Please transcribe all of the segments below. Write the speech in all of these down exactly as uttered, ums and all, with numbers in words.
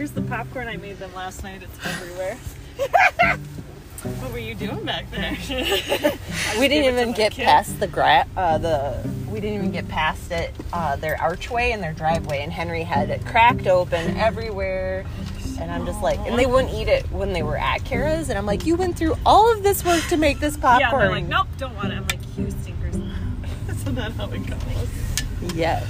Here's the popcorn I made them last night. It's everywhere. What were you doing back there? we didn't even get kid. past the gra- uh, the we didn't even get past it uh, their archway and their driveway, and Henry had it cracked open everywhere. And I'm just like, and they wouldn't eat it when they were at Cara's, and I'm like, you went through all of this work to make this popcorn. Yeah, they're like, nope, don't want it. I'm like, you stinkers. That's not how it goes. Yes.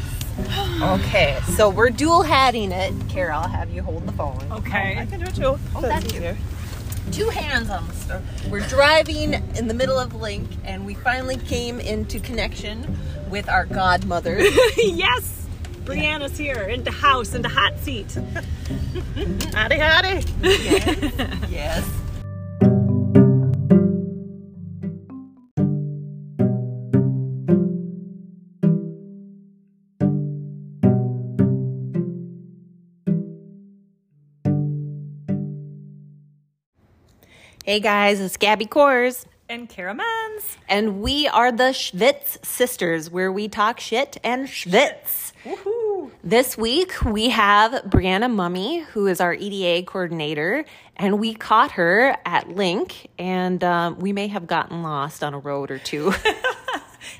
Okay, so we're dual hatting it. Cara, I'll have you hold the phone. Okay. Um, I can do it too. Oh, that's easier. Two hands on the stove. We're driving in the middle of Link, and we finally came into connection with our godmother. Yes! Brianna's here, in the house, in the hot seat. Howdy, howdy. Yes. Yes. Hey guys, it's Gabby Kors and Cara Menz, and we are the Schvitz Sisters, where we talk shit and schvitz. Woohoo! This week we have Brianna Mummy, who is our E D A coordinator, and we caught her at Link, and um, we may have gotten lost on a road or two.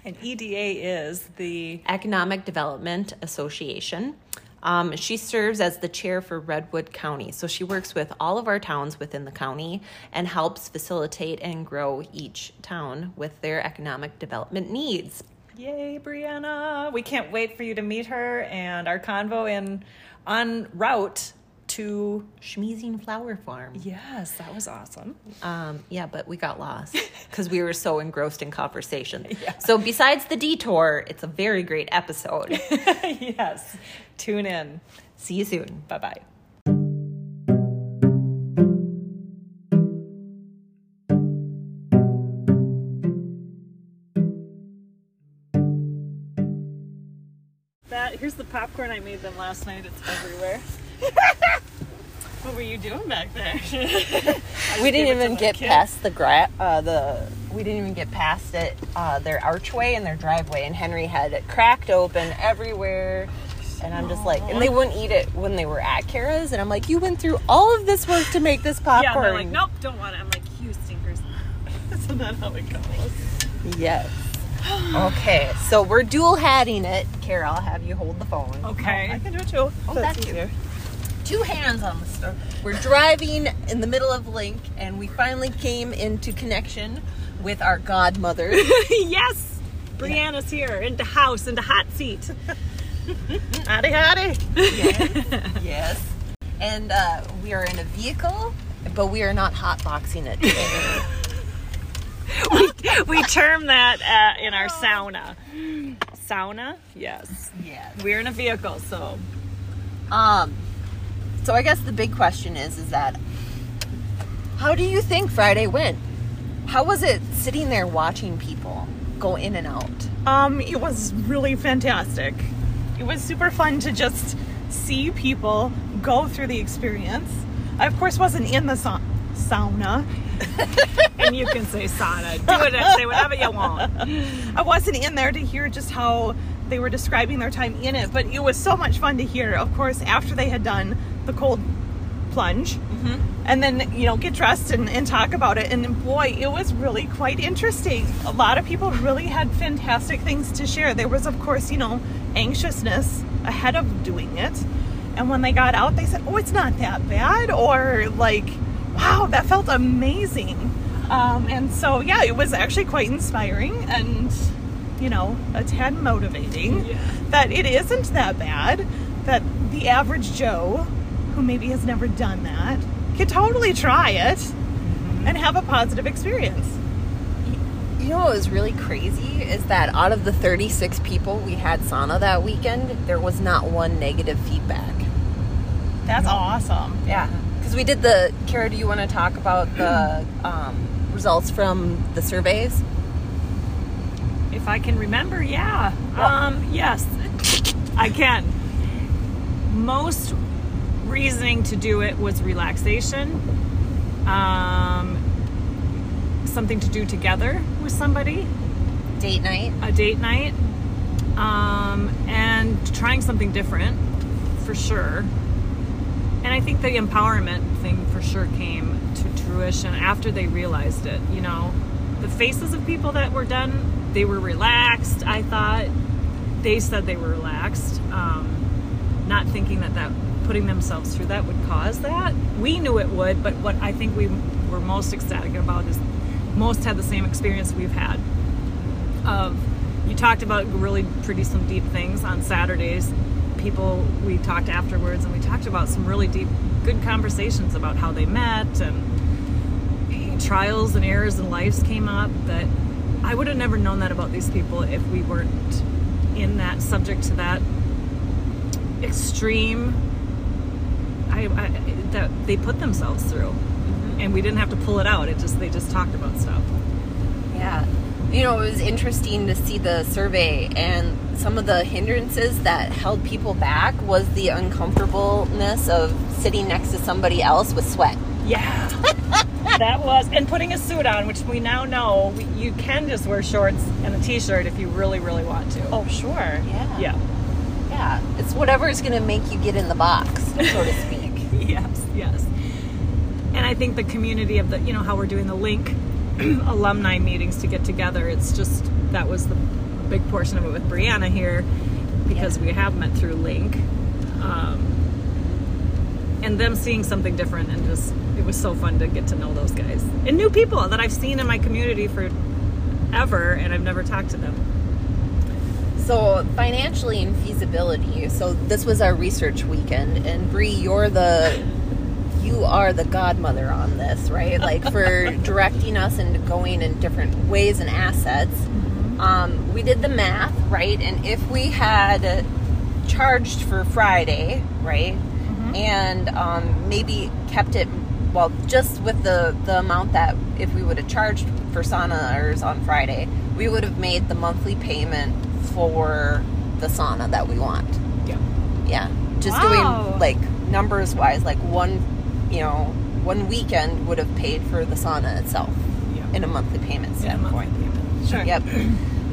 And E D A is the Economic Development Association. Um, she serves as the chair for Redwood County, so she works with all of our towns within the county and helps facilitate and grow each town with their economic development needs. Yay, Brianna! We can't wait for you to meet her and our convo in on route to Schmeezing Flower Farm. Yes, that was awesome. Um, yeah, but we got lost because we were so engrossed in conversation. Yeah. So besides the detour, it's a very great episode. Yes. Tune in. See you soon. Bye-bye. That, here's the popcorn I made them last night. It's everywhere. What were you doing back there? we didn't even get kid. past the gra- uh, the we didn't even get past it uh, their archway and their driveway, and Henry had it cracked open everywhere. And I'm just like, and they wouldn't eat it when they were at Cara's, and I'm like, you went through all of this work to make this popcorn. Yeah, they're like, nope, don't want it. I'm like, you stinkers. That's not how it goes. Yes. Okay, so we're dual hatting it. Cara, I'll have you hold the phone. Okay. Oh, I can do it too. Oh, that's, that's easier. Two hands on the stove. We're driving in the middle of Link, and we finally came into connection with our godmother. Yes! Brianna's here, in the house, in the hot seat. Howdy, howdy. Yes. Yes. And uh, we are in a vehicle, but we are not hotboxing it today. we, we term that uh, in our sauna. Sauna? Yes. Yes. We're in a vehicle, so. Um. So I guess the big question is, is that, how do you think Friday went? How was it sitting there watching people go in and out? Um, it was really fantastic. It was super fun to just see people go through the experience. I, of course, wasn't in the sa- sauna. And you can say sauna. Do it and say whatever you want. I wasn't in there to hear just how they were describing their time in it, but it was so much fun to hear, of course, after they had done the cold plunge. Mm-hmm. And then, you know, get dressed and, and talk about it. And boy, it was really quite interesting. A lot of people really had fantastic things to share. There was, of course, you know, anxiousness ahead of doing it. And when they got out, they said, oh, it's not that bad. Or like, wow, that felt amazing. Um, and so, yeah, it was actually quite inspiring and, you know, a tad motivating. Yeah. That it isn't that bad. That the average Joe who maybe has never done that could totally try it. Mm-hmm. And have a positive experience. You know what was really crazy is that out of the thirty-six people we had sauna that weekend, there was not one negative feedback. That's awesome. Yeah. Because we did the, Cara, do you want to talk about the um, results from the surveys? If I can remember, yeah. yeah. Um, yes, I can. Most reasoning to do it was relaxation. Um, something to do together with somebody. Date night. A date night. Um, and trying something different, for sure. And I think the empowerment thing for sure came to fruition after they realized it. You know, the faces of people that were done, they were relaxed. I thought they said they were relaxed, um, not thinking that that putting themselves through that would cause that. We knew it would, but what I think we were most ecstatic about is most had the same experience we've had. Of, you talked about really pretty some deep things on Saturdays. People, we talked afterwards, and we talked about some really deep, good conversations about how they met, and trials and errors and lives came up that I would have never known that about these people if we weren't in that, subject to that extreme I, I, that they put themselves through. Mm-hmm. And we didn't have to pull it out. It just, they just talked about stuff. Yeah. You know, it was interesting to see the survey, and some of the hindrances that held people back was the uncomfortableness of sitting next to somebody else with sweat. Yeah, that was, and putting a suit on, which we now know we, you can just wear shorts and a t-shirt if you really, really want to. Oh, sure. Yeah. Yeah. Yeah. It's whatever is going to make you get in the box, so to speak. Yes, yes. And I think the community of the, you know, how we're doing the Link alumni meetings to get together, it's just, that was the big portion of it with Brianna here, because yeah. we have met through Link, um, and them seeing something different, and just, it was so fun to get to know those guys and new people that I've seen in my community forever and I've never talked to them. So financially and feasibility, so this was our research weekend, and Bree, you're the you are the godmother on this, right? Like, for directing us into going in different ways and assets. Mm-hmm. Um, we did the math, right? And if we had charged for Friday, right? Mm-hmm. And um, maybe kept it, well, just with the, the amount that if we would have charged for saunas on Friday, we would have made the monthly payment for the sauna that we want. Yeah. Yeah. Just wow. doing, like, numbers-wise, like one... you know, one weekend would have paid for the sauna itself. Yep. In a monthly payment standpoint. Yeah, monthly. Sure. Yep.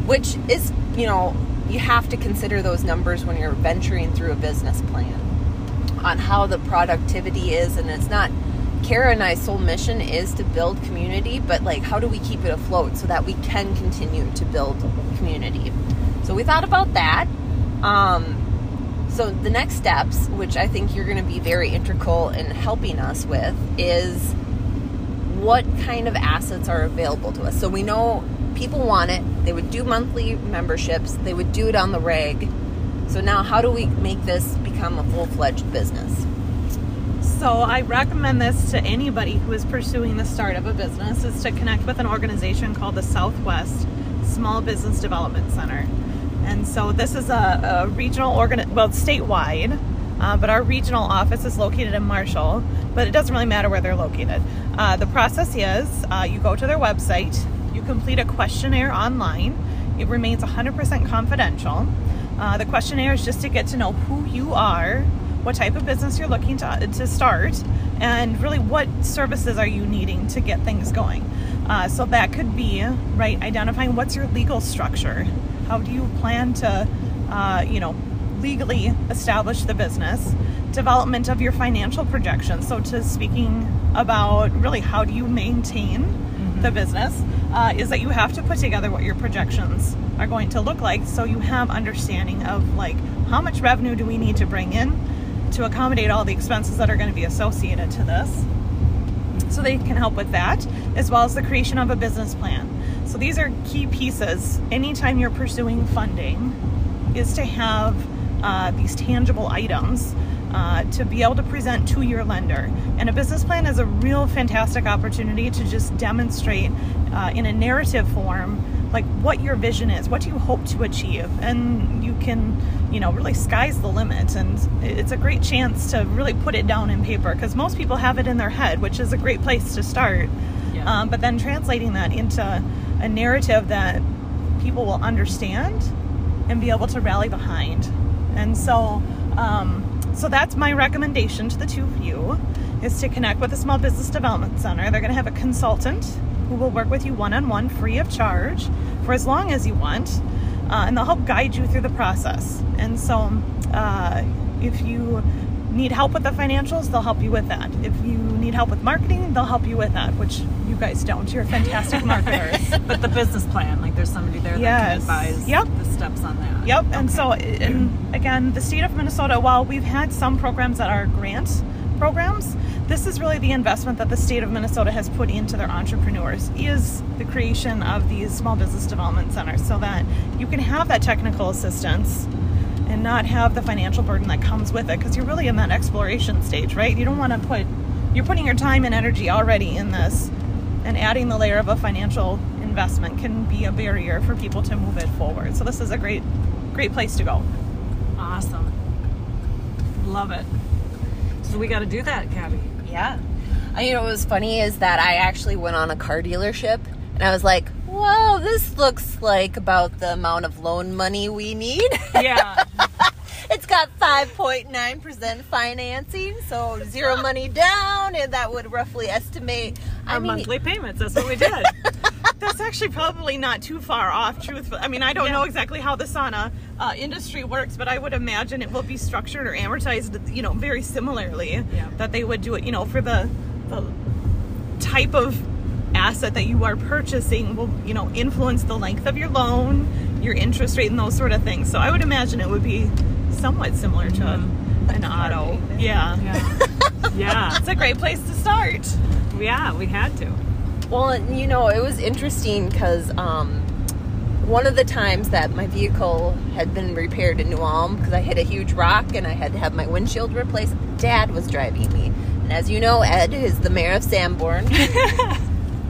Which is, you know, you have to consider those numbers when you're venturing through a business plan on how the productivity is. And it's not, Cara and I's sole mission is to build community, but like, how do we keep it afloat so that we can continue to build community? So we thought about that. Um, So the next steps, which I think you're going to be very integral in helping us with, is what kind of assets are available to us. So we know people want it. They would do monthly memberships. They would do it on the reg. So now how do we make this become a full-fledged business? So I recommend this to anybody who is pursuing the start of a business, is to connect with an organization called the Southwest Small Business Development Center. And so this is a, a regional, organ- well, statewide, uh, but our regional office is located in Marshall, but it doesn't really matter where they're located. Uh, the process is uh, you go to their website, you complete a questionnaire online. It remains one hundred percent confidential. Uh, the questionnaire is just to get to know who you are, what type of business you're looking to, to start, and really what services are you needing to get things going. Uh, so that could be, right, identifying what's your legal structure. How do you plan to, uh, you know, legally establish the business? Development of your financial projections. So to speaking about really how do you maintain mm-hmm. the business uh, is that you have to put together what your projections are going to look like. So you have understanding of like how much revenue do we need to bring in to accommodate all the expenses that are going to be associated to this. So they can help with that, as well as the creation of a business plan. So these are key pieces. Anytime you're pursuing funding is to have uh, these tangible items uh, to be able to present to your lender. And a business plan is a real fantastic opportunity to just demonstrate uh, in a narrative form like what your vision is, what do you hope to achieve, and you can, you know, really sky's the limit, and it's a great chance to really put it down in paper, because most people have it in their head, which is a great place to start. Yeah. Um, but then translating that into a narrative that people will understand and be able to rally behind. And so um, so that's my recommendation to the two of you, is to connect with the Small Business Development Center. They're going to have a consultant who will work with you one-on-one free of charge for as long as you want, uh, and they'll help guide you through the process. And so uh, if you need help with the financials, they'll help you with that. If you need help with marketing, they'll help you with that, which you guys don't. You're fantastic marketers. But the business plan, like there's somebody there yes. that can advise yep. the steps on that. Yep. Okay. And so, and again, the state of Minnesota, while we've had some programs that are grant programs, this is really the investment that the state of Minnesota has put into their entrepreneurs, is the creation of these small business development centers, so that you can have that technical assistance and not have the financial burden that comes with it, because you're really in that exploration stage, right? You don't want to put, you're putting your time and energy already in this, and adding the layer of a financial investment can be a barrier for people to move it forward. So this is a great, great place to go. Awesome. Love it. So we got to do that, Gabby. Yeah. You know what was funny is that I actually went on a car dealership, and I was like, whoa, this looks like about the amount of loan money we need. Yeah. It's got five point nine percent financing, so zero money down, and that would roughly estimate our I mean, monthly payments. That's what we did. That's actually probably not too far off, truthfully. I mean, I don't yeah. know exactly how the sauna uh, industry works, but I would imagine it will be structured or amortized, you know, very similarly. Yeah. That they would do it, you know, for the, the type of asset that you are purchasing will, you know, influence the length of your loan, your interest rate, and those sort of things. So I would imagine it would be somewhat similar to mm-hmm. an auto. Yeah. Yeah. Yeah. It's a great place to start. Yeah, we had to. Well, you know, it was interesting because um, one of the times that my vehicle had been repaired in New Ulm, because I hit a huge rock and I had to have my windshield replaced, Dad was driving me. And as you know, Ed is the mayor of Sanborn.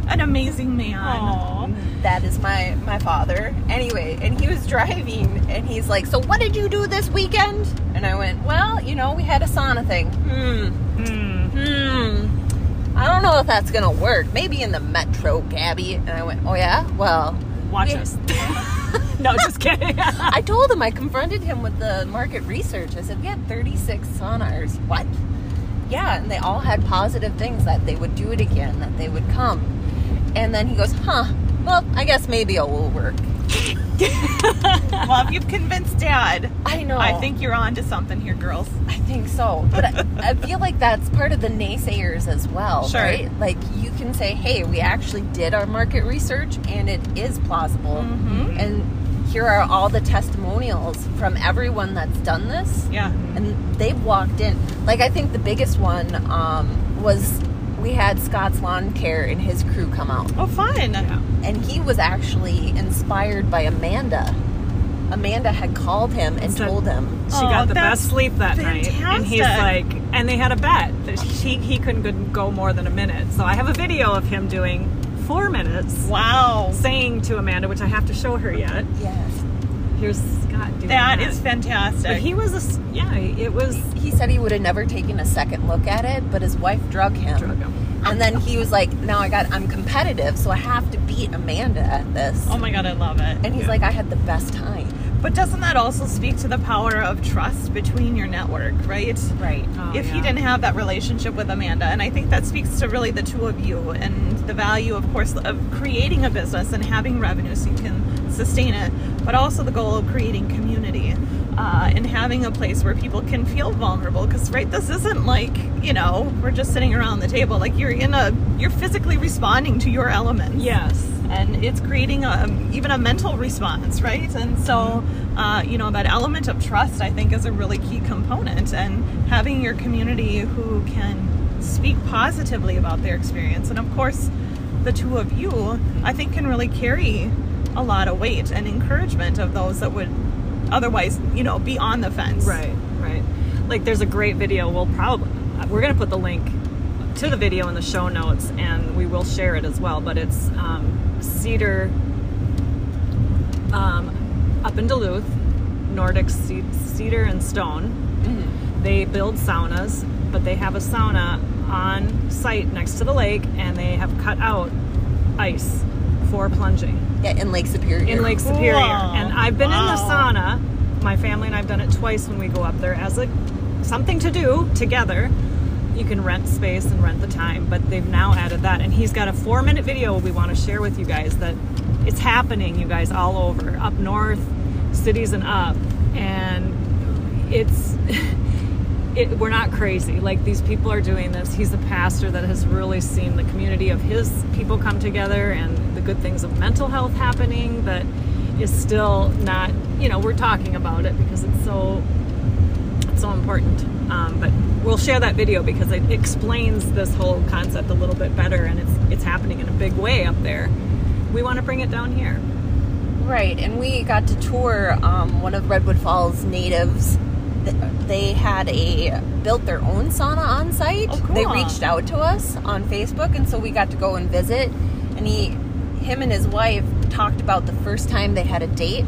An amazing man. Aww. That is my, my father. Anyway, and he was driving, and he's like, so what did you do this weekend? And I went, well, you know, we had a sauna thing. Hmm. Hmm. Hmm. I don't know if that's going to work. Maybe in the metro, Gabby. And I went, oh, yeah? Well. Watch we- us. No, just kidding. I told him, I confronted him with the market research. I said, we had thirty-six saunas. What? Yeah, and they all had positive things, that they would do it again, that they would come. And then he goes, huh, well, I guess maybe it will work. Well, if you've convinced Dad. I know. I think you're on to something here, girls. I think so. But I, I feel like that's part of the naysayers as well, sure. right? Like, you can say, hey, we actually did our market research, and it is plausible. Mm-hmm. And here are all the testimonials from everyone that's done this. Yeah. And they've walked in. Like, I think the biggest one um, was... we had Scott's Lawn Care and his crew come out. Oh, fun. Yeah. And he was actually inspired by Amanda. Amanda had called him and said, told him. She oh, got the best sleep that fantastic. night. And he's like, and they had a bet that she, he couldn't go more than a minute. So I have a video of him doing four minutes. Wow. Saying to Amanda, which I have to show her yet. Yes. Here's Scott doing that. That is fantastic. But he was, a, yeah, it was... He said he would have never taken a second look at it, but his wife drug him. Drug him. And then he was like, now I got, I'm competitive, so I have to beat Amanda at this. Oh my God, I love it. And he's yeah. like, I had the best time. But doesn't that also speak to the power of trust between your network, right? Right. Oh, if yeah. he didn't have that relationship with Amanda, and I think that speaks to really the two of you and the value, of course, of creating a business and having revenue so you can sustain it, but also the goal of creating community uh, and having a place where people can feel vulnerable, because, right, this isn't like, you know, we're just sitting around the table. Like, you're in a, you're physically responding to your elements. Yes. And it's creating a, even a mental response, right? And so, uh, you know, that element of trust, I think, is a really key component. And having your community who can speak positively about their experience. And, of course, the two of you, I think, can really carry a lot of weight and encouragement of those that would otherwise, you know, be on the fence. Right, right. Like, there's a great video. We'll probably, we're going to put the link to the video in the show notes, and we will share it as well. But it's um, Cedar um, up in Duluth, Nordic Cedar and Stone. Mm-hmm. They build saunas, but they have a sauna on site next to the lake, and they have cut out ice for plunging. Yeah, in Lake Superior. In Lake Superior. Wow. And I've been wow. in the sauna. My family and I've done it twice when we go up there as a something to do together. You can rent space and rent the time, but they've now added that. And he's got a four-minute video we want to share with you guys that it's happening, you guys, all over, up north, cities and up. And it's it, we're not crazy. Like, these people are doing this. He's a pastor that has really seen the community of his people come together and the good things of mental health happening, but is still not, you know, we're talking about it because it's so, it's so important. Um, but we'll share that video because it explains this whole concept a little bit better, and it's, it's happening in a big way up there. We want to bring it down here. Right, and we got to tour um, one of Redwood Falls natives. They had a built their own sauna on site. Oh, cool. They reached out to us on Facebook, and so we got to go and visit. And he, him and his wife talked about the first time they had a date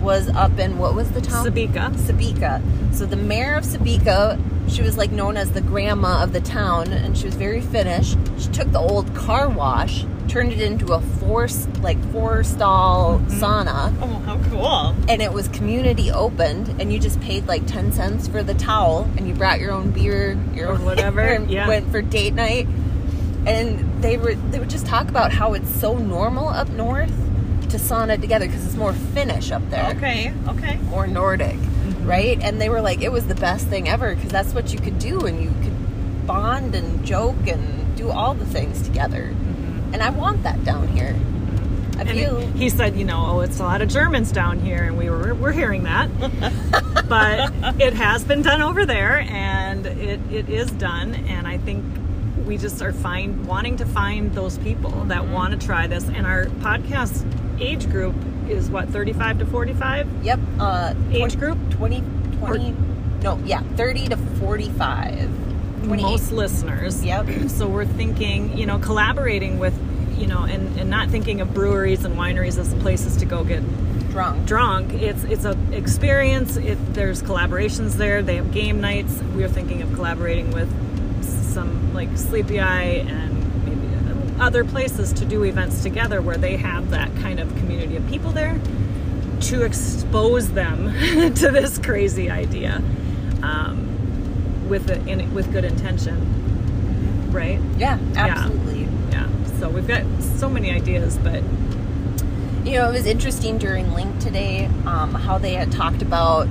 was up in, what was the town? Sabika. Sabika. So the mayor of Sabika, she was like known as the grandma of the town, and she was very Finnish. She took the old car wash, turned it into a four, like four stall mm-hmm. sauna. Oh, how cool. And it was community opened, and you just paid like ten cents for the towel, and you brought your own beer, your own whatever, and yeah. went for date night. And they were, they would just talk about how it's so normal up north to sauna together because it's more Finnish up there. Okay, okay. More Nordic, mm-hmm. right? And they were like, it was the best thing ever because that's what you could do, and you could bond and joke and do all the things together. And I want that down here. I and feel it, he said, you know, oh, it's a lot of Germans down here, and we were we're hearing that, but it has been done over there, and it, it is done. And I think we just are find wanting to find those people that mm-hmm. want to try this. And our podcast age group is what, thirty-five to forty-five? Yep. Uh, age twenty, group twenty, twenty or, no, yeah, thirty to forty-five. Most listeners. Yep. So we're thinking, you know, collaborating with, you know, and, and not thinking of breweries and wineries as places to go get drunk. Drunk. It's it's a experience. It, there's collaborations there. They have game nights. We are thinking of collaborating with some like Sleepy Eye and maybe other places to do events together where they have that kind of community of people there to expose them to this crazy idea. Um, with it in, with good intention, right? Yeah, absolutely. Yeah. yeah. So we've got so many ideas, but you know, it was interesting during Link today um, how they had talked about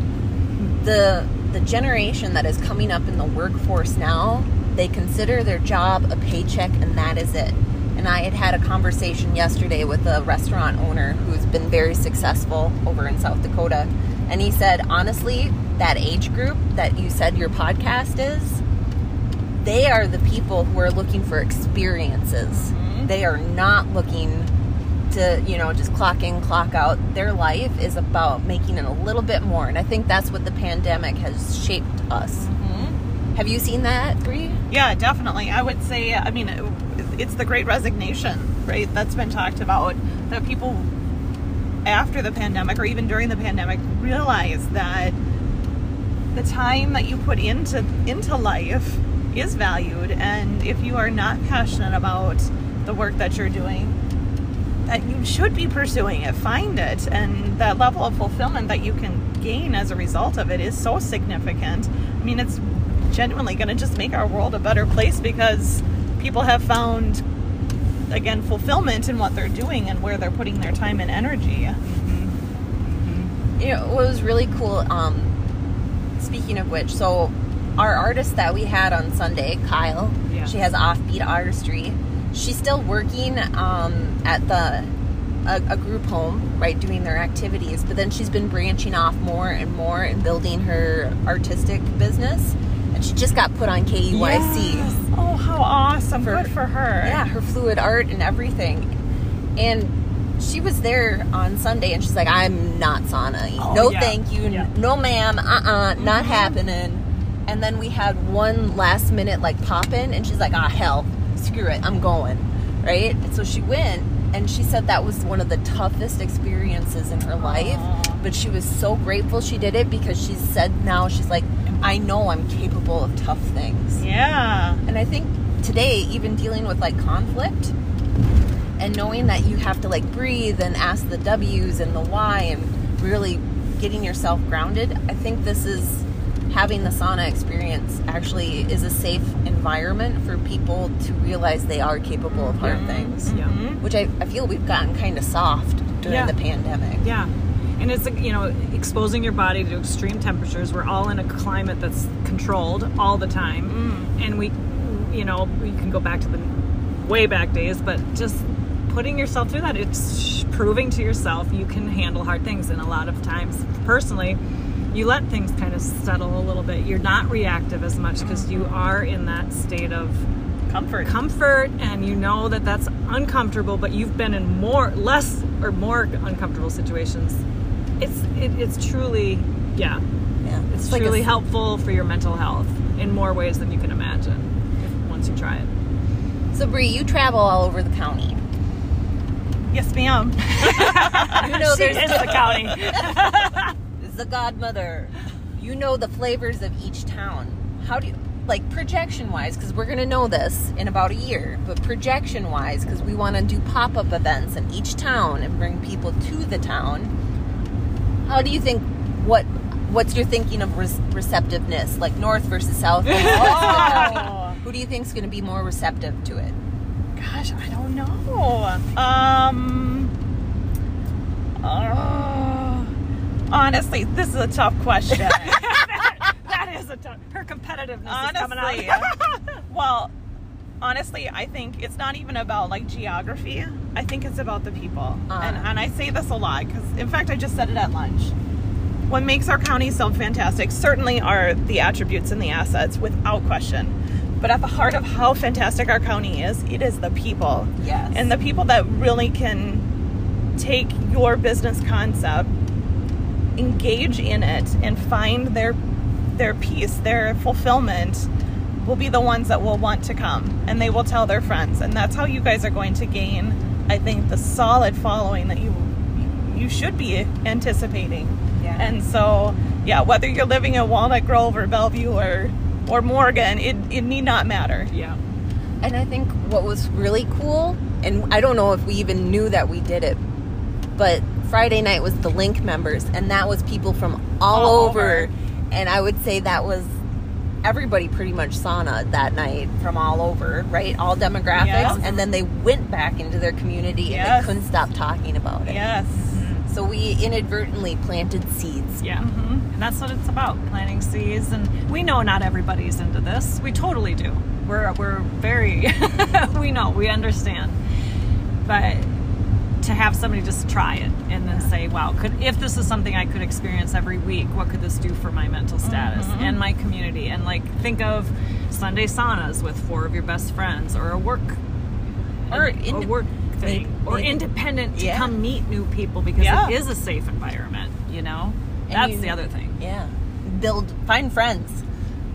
the the generation that is coming up in the workforce now. They consider their job a paycheck, and that is it. And I had had a conversation yesterday with a restaurant owner who's been very successful over in South Dakota. And he said, honestly, that age group that you said your podcast is, they are the people who are looking for experiences. Mm-hmm. They are not looking to, you know, just clock in, clock out. Their life is about making it a little bit more. And I think that's what the pandemic has shaped us. Mm-hmm. Have you seen that, Bree? Yeah, definitely. I would say, I mean, it's the Great Resignation, right? That's been talked about, that people after the pandemic or even during the pandemic realize that the time that you put into into life is valued, and if you are not passionate about the work that you're doing, that you should be pursuing it, find it, and that level of fulfillment that you can gain as a result of it is so significant. I mean, it's genuinely going to just make our world a better place because people have found, again, fulfillment in what they're doing and where they're putting their time and energy. Mm-hmm. Mm-hmm. You know, what was really cool, um, speaking of which, so our artist that we had on Sunday, Kyle, yeah. she has Offbeat Artistry. She's still working um, at the a, a group home, right, doing their activities, but then she's been branching off more and more and building her artistic business. And she just got put on K Y C. Yes. Oh, how awesome. For, Good for her. Yeah, her fluid art and everything. And she was there on Sunday, and she's like, I'm not sauna. Oh, no, yeah. thank you. Yeah. No, ma'am. Uh-uh. Mm-hmm. Not happening. And then we had one last minute, like, pop-in, and she's like, ah, hell. Screw it. I'm going. Right? And so she went, and she said that was one of the toughest experiences in her life. Aww. But she was so grateful she did it because she said now, she's like, I know I'm capable of tough things. Yeah. And I think today, even dealing with, like, conflict and knowing that you have to, like, breathe and ask the W's and the why and really getting yourself grounded, I think this is having the sauna experience actually is a safe environment for people to realize they are capable of hard mm-hmm. things. Yeah. Which I, I feel we've gotten kind of soft during yeah. the pandemic. Yeah. And it's, you know, exposing your body to extreme temperatures. We're all in a climate that's controlled all the time. Mm. And we, you know, we can go back to the way back days, but just putting yourself through that, it's proving to yourself you can handle hard things. And a lot of times, personally, you let things kind of settle a little bit. You're not reactive as much because you are in that state of comfort comfort and you know that that's uncomfortable, but you've been in more less or more uncomfortable situations. It's it, it's truly yeah, yeah. It's, it's truly like a, helpful for your mental health in more ways than you can imagine once you try it. So Bree, you travel all over the county. Yes, ma'am. You know, there's she is the county. This is the godmother. You know the flavors of each town. How do you, like projection-wise, because we're going to know this in about a year, but projection-wise, because we want to do pop-up events in each town and bring people to the town, how do you think, what what's your thinking of res- receptiveness, like north versus south? Like oh. Who do you think is going to be more receptive to it? Gosh, I don't know. Um, oh, honestly, this is a tough question. Her competitiveness honestly, is coming out. Well, honestly, I think it's not even about like geography. I think it's about the people. Uh, and and I say this a lot because, in fact, I just said it at lunch. What makes our county so fantastic certainly are the attributes and the assets, without question. But at the heart of how fantastic our county is, it is the people. Yes. And the people that really can take your business concept, engage in it, and find their their peace, their fulfillment, will be the ones that will want to come, and they will tell their friends. And that's how you guys are going to gain, I think, the solid following that you you should be anticipating. Yeah. And so, yeah, whether you're living in Walnut Grove or Bellevue or, or Morgan, it, it need not matter. Yeah. And I think what was really cool, and I don't know if we even knew that we did it, but Friday night was the Link members, and that was people from all, all over. over. And I would say that was everybody pretty much sauna that night from all over, right? All demographics. Yes. And then they went back into their community. Yes. And they couldn't stop talking about it. Yes. Mm-hmm. So we inadvertently planted seeds. Yeah. Mm-hmm. And that's what it's about, planting seeds. And we know not everybody's into this. We totally do. We're, we're very, we know, we understand. But to have somebody just try it and then say, wow, could if this is something I could experience every week, what could this do for my mental status? Mm-hmm. And my community? And like, think of Sunday saunas with four of your best friends, or a work or a, ind- a work thing, maybe, or maybe. Independent to yeah. come meet new people, because yeah. it is a safe environment, you know? And that's you, the other thing. Yeah. Build, find friends.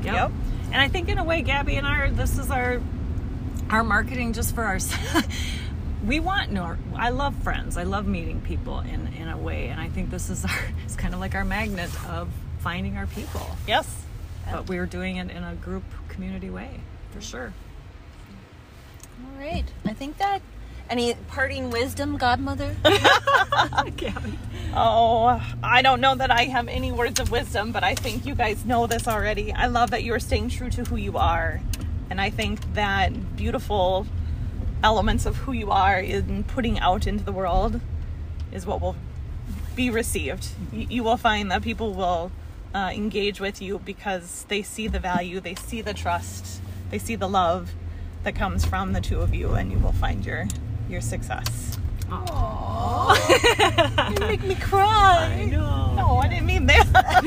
Yep. yep. And I think in a way, Gabby and I, this is our our marketing just for ourselves. We want no. I love friends. I love meeting people in, in a way, and I think this is our. It's kind of like our magnet of finding our people. Yes, but we're doing it in a group community way for sure. All right, I think that. Any parting wisdom, Godmother? Gabby. Oh, I don't know that I have any words of wisdom, but I think you guys know this already. I love that you are staying true to who you are, and I think that beautiful elements of who you are in putting out into the world is what will be received. You, you will find that people will uh, engage with you because they see the value, they see the trust, they see the love that comes from the two of you, and you will find your, your success. Aww. You make me cry. I know. No, I didn't mean that.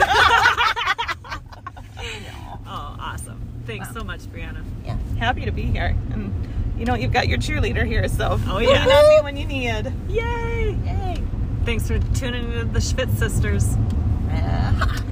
No. Oh, awesome. Thanks wow. so much, Brianna. Yeah. Happy to be here. And you know, you've got your cheerleader here, so oh yeah, lean on me when you need. Yay! Yay! Thanks for tuning into the Schvitz Sisters. Yeah.